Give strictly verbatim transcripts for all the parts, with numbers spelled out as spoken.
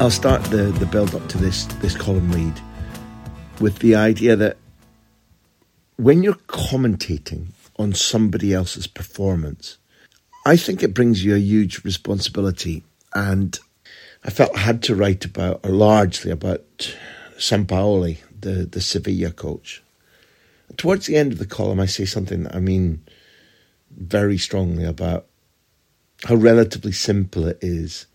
I'll start the, the build-up to this this column read with the idea that when you're commentating on somebody else's performance, I think it brings you a huge responsibility. And I felt I had to write about, or largely about, Sampaoli, the, the Sevilla coach. Towards the end of the column, I say something that I mean very strongly about how relatively simple it is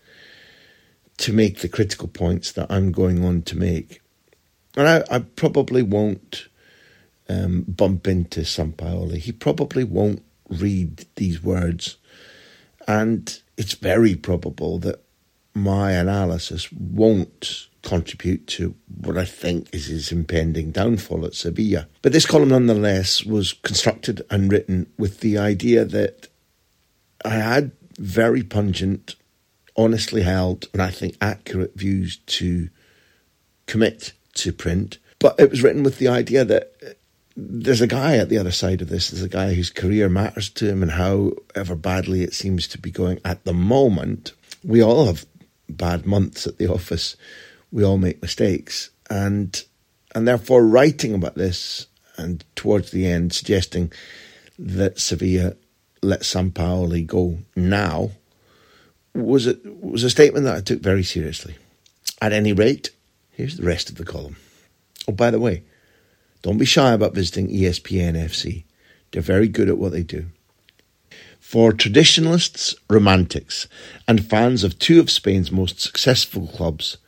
to make the critical points that I'm going on to make. And I, I probably won't um, bump into Sampaoli. He probably won't read these words. And it's very probable that my analysis won't contribute to what I think is his impending downfall at Sevilla. But this column, nonetheless, was constructed and written with the idea that I had very pungent, honestly held, and I think accurate views to commit to print. But it was written with the idea that there's a guy at the other side of this, there's a guy whose career matters to him, and however badly it seems to be going at the moment, we all have bad months at the office, we all make mistakes. And, and therefore writing about this, and towards the end suggesting that Sevilla let Sampaoli go now, was a, was a statement that I took very seriously. At any rate, here's the rest of the column. Oh, by the way, don't be shy about visiting E S P N F C. They're very good at what they do. For traditionalists, romantics, and fans of two of Spain's most successful clubs,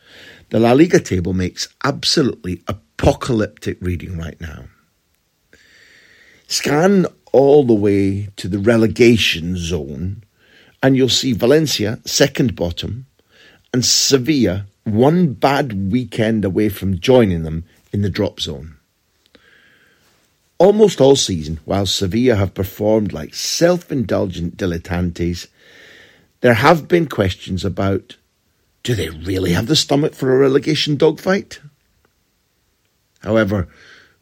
the La Liga table makes absolutely apocalyptic reading right now. Scan all the way to the relegation zone, and you'll see Valencia, second bottom, and Sevilla, one bad weekend away from joining them in the drop zone. Almost all season, while Sevilla have performed like self-indulgent dilettantes, there have been questions about, do they really have the stomach for a relegation dogfight? However,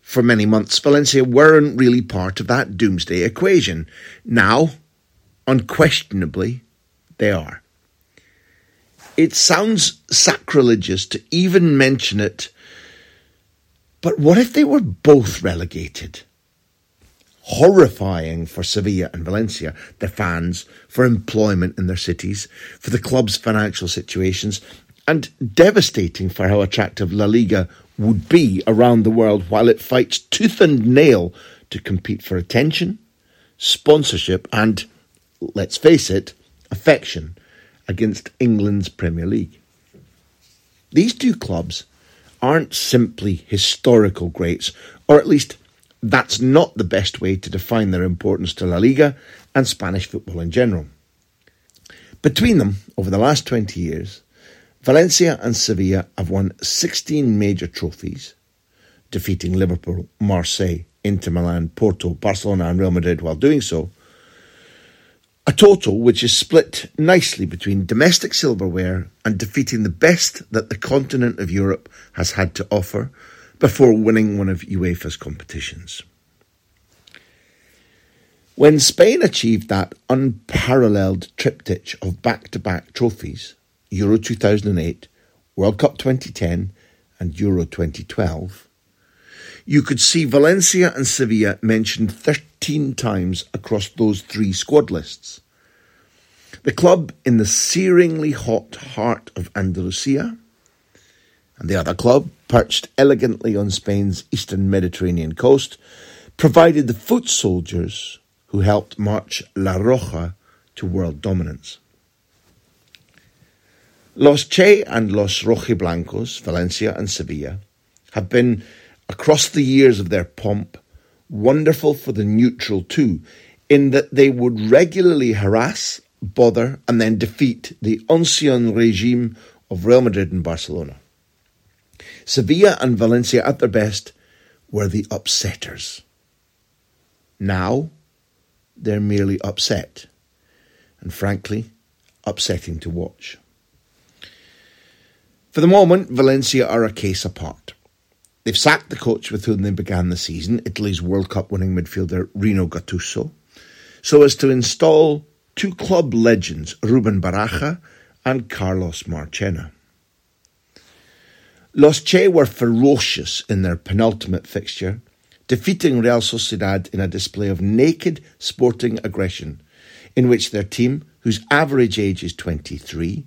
for many months, Valencia weren't really part of that doomsday equation. Now, unquestionably, they are. It sounds sacrilegious to even mention it, but what if they were both relegated? Horrifying for Sevilla and Valencia, their fans, for employment in their cities, for the club's financial situations, and devastating for how attractive La Liga would be around the world while it fights tooth and nail to compete for attention, sponsorship and, let's face it, affection against England's Premier League. These two clubs aren't simply historical greats, or at least that's not the best way to define their importance to La Liga and Spanish football in general. Between them, over the last twenty years, Valencia and Sevilla have won sixteen major trophies, defeating Liverpool, Marseille, Inter Milan, Porto, Barcelona and Real Madrid while doing so, a total which is split nicely between domestic silverware and defeating the best that the continent of Europe has had to offer before winning one of UEFA's competitions. When Spain achieved that unparalleled triptych of back-to-back trophies, Euro two thousand eight, World Cup twenty ten and Euro twenty twelve, You could see Valencia and Sevilla mentioned thirteen times across those three squad lists. The club in the searingly hot heart of Andalusia, and the other club, perched elegantly on Spain's eastern Mediterranean coast, provided the foot soldiers who helped march La Roja to world dominance. Los Che and Los Rojiblancos, Valencia and Sevilla, have been, across the years of their pomp, wonderful for the neutral too, in that they would regularly harass, bother and then defeat the ancien regime of Real Madrid and Barcelona. Sevilla and Valencia at their best were the upsetters. Now, they're merely upset, and frankly, upsetting to watch. For the moment, Valencia are a case apart. They've sacked the coach with whom they began the season, Italy's World Cup winning midfielder Rino Gattuso, so as to install two club legends, Rubén Baraja and Carlos Marchena. Los Che were ferocious in their penultimate fixture, defeating Real Sociedad in a display of naked sporting aggression, in which their team, whose average age is twenty-three,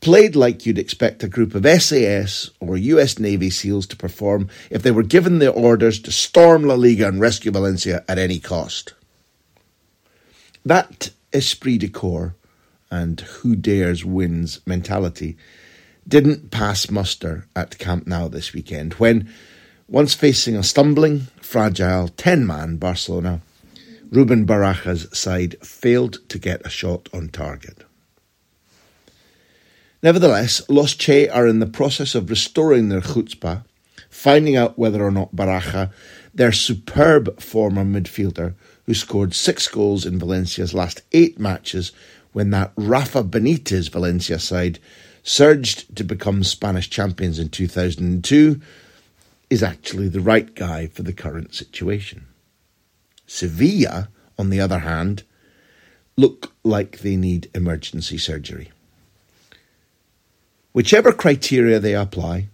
played like you'd expect a group of S A S or U S Navy SEALs to perform if they were given the orders to storm La Liga and rescue Valencia at any cost. That esprit de corps and who dares wins mentality didn't pass muster at Camp Nou this weekend when, once facing a stumbling, fragile ten-man Barcelona, Rubén Baraja's side failed to get a shot on target. Nevertheless, Los Che are in the process of restoring their chutzpah, finding out whether or not Baraja, their superb former midfielder, who scored six goals in Valencia's last eight matches when that Rafa Benitez Valencia side surged to become Spanish champions in two thousand two, is actually the right guy for the current situation. Sevilla, on the other hand, look like they need emergency surgery. Whichever criteria they apply,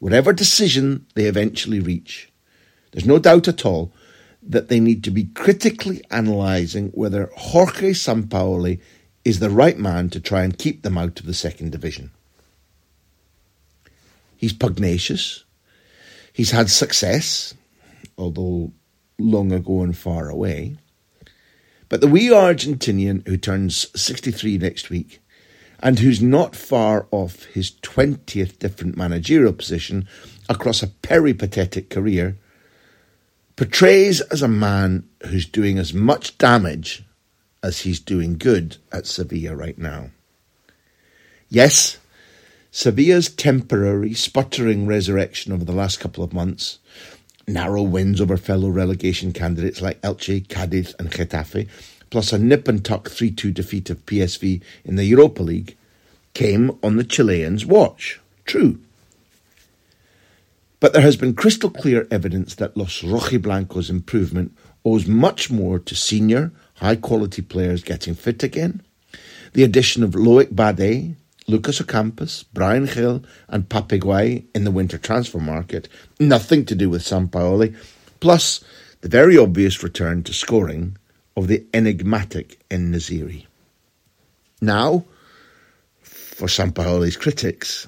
whatever decision they eventually reach, there's no doubt at all that they need to be critically analysing whether Jorge Sampaoli is the right man to try and keep them out of the second division. He's pugnacious. He's had success, although long ago and far away. But the wee Argentinian who turns sixty-three next week and who's not far off his twentieth different managerial position across a peripatetic career portrays as a man who's doing as much damage as he's doing good at Sevilla right now. Yes, Sevilla's temporary, sputtering resurrection over the last couple of months, narrow wins over fellow relegation candidates like Elche, Cádiz and Getafe, plus a nip-and-tuck three two defeat of P S V in the Europa League, came on the Chileans' watch. True. But there has been crystal clear evidence that Los Rojiblancos' improvement owes much more to senior, high-quality players getting fit again, the addition of Loic Bade, Lucas Ocampos, Brian Gil and Papeguay in the winter transfer market, nothing to do with Sampaoli, plus the very obvious return to scoring of the enigmatic En-Nesyri. Now, for Sampaoli's critics,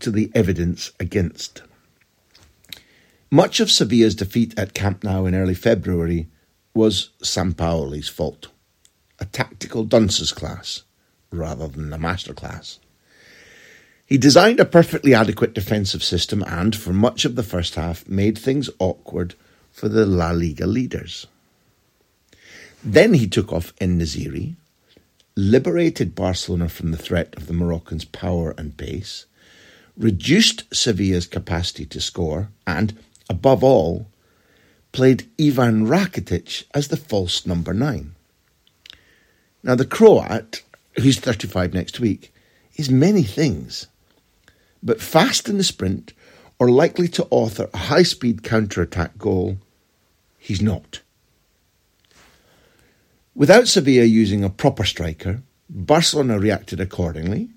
to the evidence against. Much of Sevilla's defeat at Camp Nou in early February was Sampaoli's fault. A tactical dunce's class, rather than the masterclass. He designed a perfectly adequate defensive system and, for much of the first half, made things awkward for the La Liga leaders. Then he took off En-Nesyri, liberated Barcelona from the threat of the Moroccans' power and pace, reduced Sevilla's capacity to score and, above all, played Ivan Rakitic as the false number nine. Now, the Croat, who's thirty-five next week, is many things, but fast in the sprint or likely to author a high-speed counter-attack goal, he's not. Without Sevilla using a proper striker, Barcelona reacted accordingly,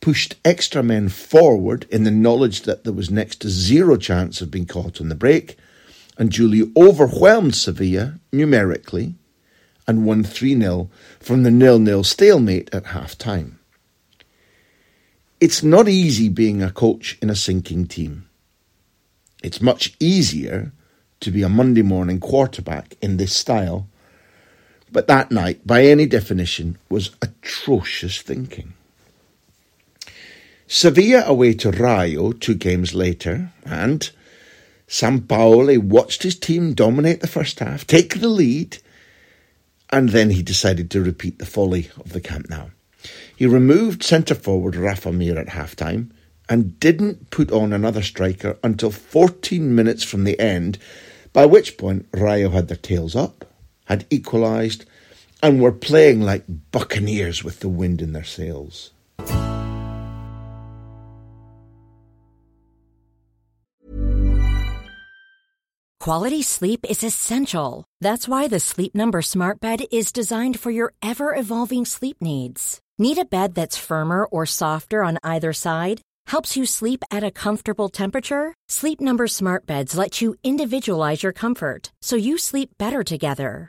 pushed extra men forward in the knowledge that there was next to zero chance of being caught on the break, and duly overwhelmed Sevilla numerically and won three nil from the nil nil stalemate at half-time. It's not easy being a coach in a sinking team. It's much easier to be a Monday morning quarterback in this style, but that night, by any definition, was atrocious thinking. Sevilla away to Rayo two games later, and Sampaoli watched his team dominate the first half, take the lead, and then he decided to repeat the folly of the Camp Nou. He removed centre-forward Rafa Mir at half-time and didn't put on another striker until fourteen minutes from the end, by which point Rayo had their tails up, had equalised, and were playing like buccaneers with the wind in their sails. Quality sleep is essential. That's why the Sleep Number Smart Bed is designed for your ever-evolving sleep needs. Need a bed that's firmer or softer on either side? Helps you sleep at a comfortable temperature? Sleep Number Smart Beds let you individualize your comfort, so you sleep better together.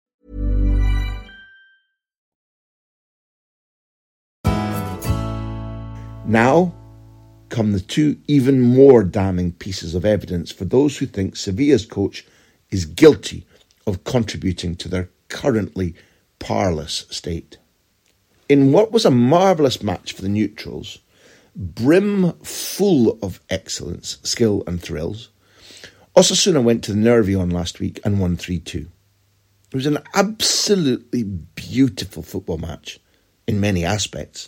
Now come the two even more damning pieces of evidence for those who think Sevilla's coach is guilty of contributing to their currently parlous state. In what was a marvellous match for the neutrals, brim full of excellence, skill and thrills, Osasuna went to the Nervión last week and won three two. It was an absolutely beautiful football match, in many aspects,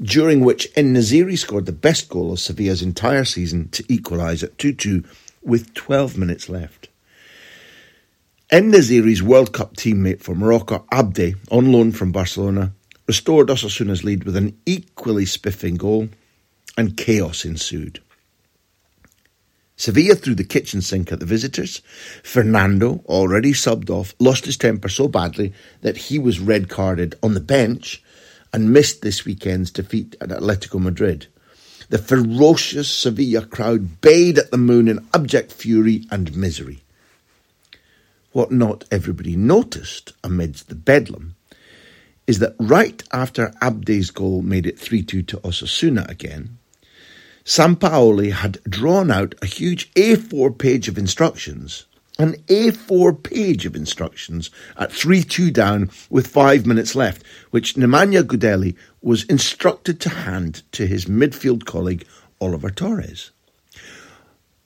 during which En-Nesyri scored the best goal of Sevilla's entire season to equalise at two two with twelve minutes left. En-Nesyri's World Cup teammate for Morocco, Abde, on loan from Barcelona, restored Osasuna's lead with an equally spiffing goal, and chaos ensued. Sevilla threw the kitchen sink at the visitors. Fernando, already subbed off, lost his temper so badly that he was red-carded on the bench and missed this weekend's defeat at Atletico Madrid. The ferocious Sevilla crowd bayed at the moon in abject fury and misery. What not everybody noticed amidst the bedlam is that right after Abde's goal made it three two to Osasuna again, Sampaoli had drawn out a huge A four page of instructions, an A four page of instructions at three two down with five minutes left, which Nemanja Gudeli was instructed to hand to his midfield colleague Oliver Torres.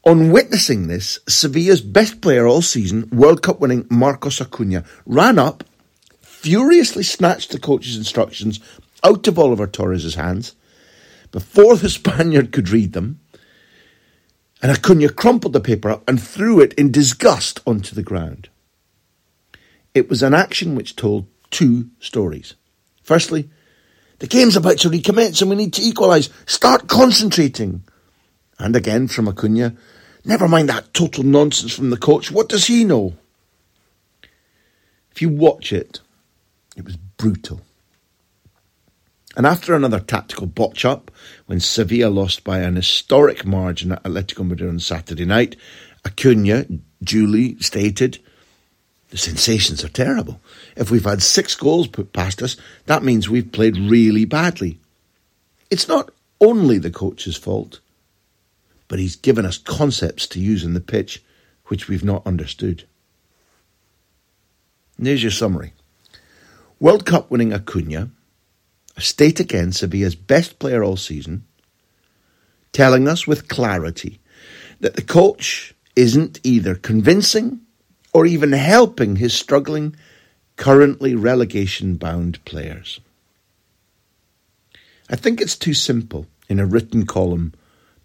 On witnessing this, Sevilla's best player all season, World Cup winning Marcos Acuna, ran up, furiously snatched the coach's instructions out of Oliver Torres' hands, before the Spaniard could read them, and Acuna crumpled the paper up and threw it in disgust onto the ground. It was an action which told two stories. Firstly, the game's about to recommence and we need to equalise. Start concentrating. And again from Acuna, never mind that total nonsense from the coach. What does he know? If you watch it, it was brutal. And after another tactical botch-up, when Sevilla lost by an historic margin at Atletico Madrid on Saturday night, Acuna duly stated, "The sensations are terrible. If we've had six goals put past us, that means we've played really badly. It's not only the coach's fault, but he's given us concepts to use in the pitch which we've not understood." And there's your summary. World Cup winning Acuna, a state against Sevilla's best player all season, telling us with clarity that the coach isn't either convincing or even helping his struggling, currently relegation-bound players. I think it's too simple in a written column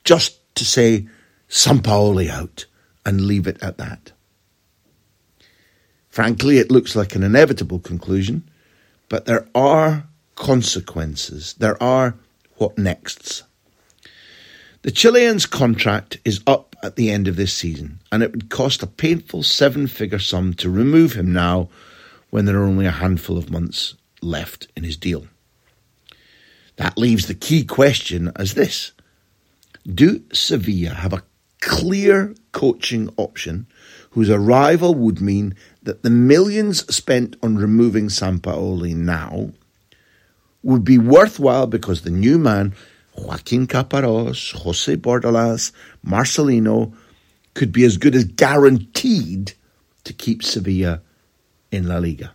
just to say Sampaoli out and leave it at that. Frankly, it looks like an inevitable conclusion, but there are consequences. There are what nexts. The Chilean's contract is up at the end of this season, and it would cost a painful seven-figure sum to remove him now when there are only a handful of months left in his deal. That leaves the key question as this: do Sevilla have a clear coaching option whose arrival would mean that the millions spent on removing Sampaoli now would be worthwhile because the new man, Joaquin Caparrós, José Bordalás, Marcelino, could be as good as guaranteed to keep Sevilla in La Liga?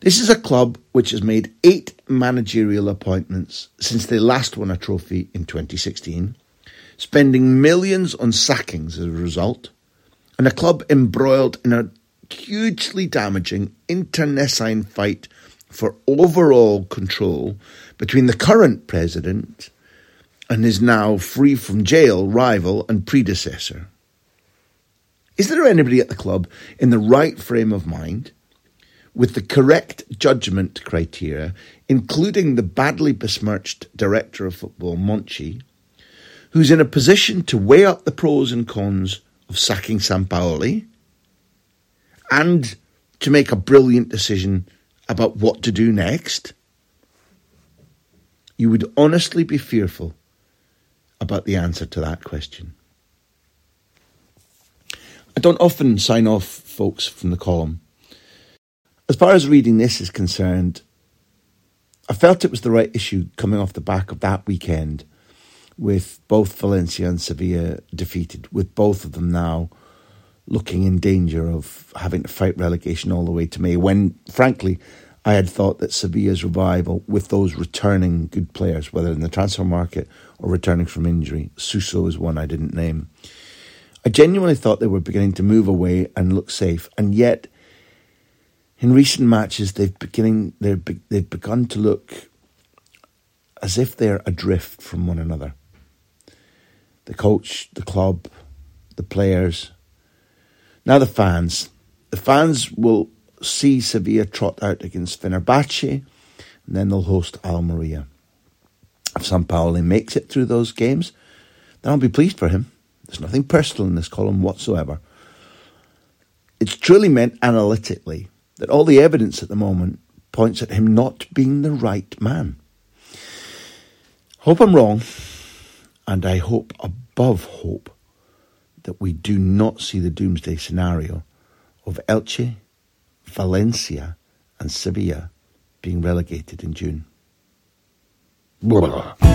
This is a club which has made eight managerial appointments since they last won a trophy in twenty sixteen, spending millions on sackings as a result, and a club embroiled in a hugely damaging internecine fight for overall control between the current president and his now free from jail rival and predecessor. Is there anybody at the club in the right frame of mind, with the correct judgment criteria, including the badly besmirched director of football, Monchi, who's in a position to weigh up the pros and cons of sacking Sampaoli and to make a brilliant decision about what to do next? You would honestly be fearful about the answer to that question. I don't often sign off, folks, from the column. As far as reading this is concerned, I felt it was the right issue coming off the back of that weekend with both Valencia and Sevilla defeated, with both of them now looking in danger of having to fight relegation all the way to May, when, frankly, I had thought that Sevilla's revival, with those returning good players, whether in the transfer market or returning from injury — Suso is one I didn't name — I genuinely thought they were beginning to move away and look safe. And yet, in recent matches, they've beginning they've they've begun to look as if they're adrift from one another. The coach, the club, the players. Now the fans. The fans will see Sevilla trot out against Fenerbahce, and then they'll host Almeria. If Sampaoli makes it through those games, then I'll be pleased for him. There's nothing personal in this column whatsoever. It's truly meant analytically that all the evidence at the moment points at him not being the right man. Hope I'm wrong, and I hope above hope that we do not see the doomsday scenario of Elche, Valencia and Sevilla being relegated in June. Blah, blah, blah.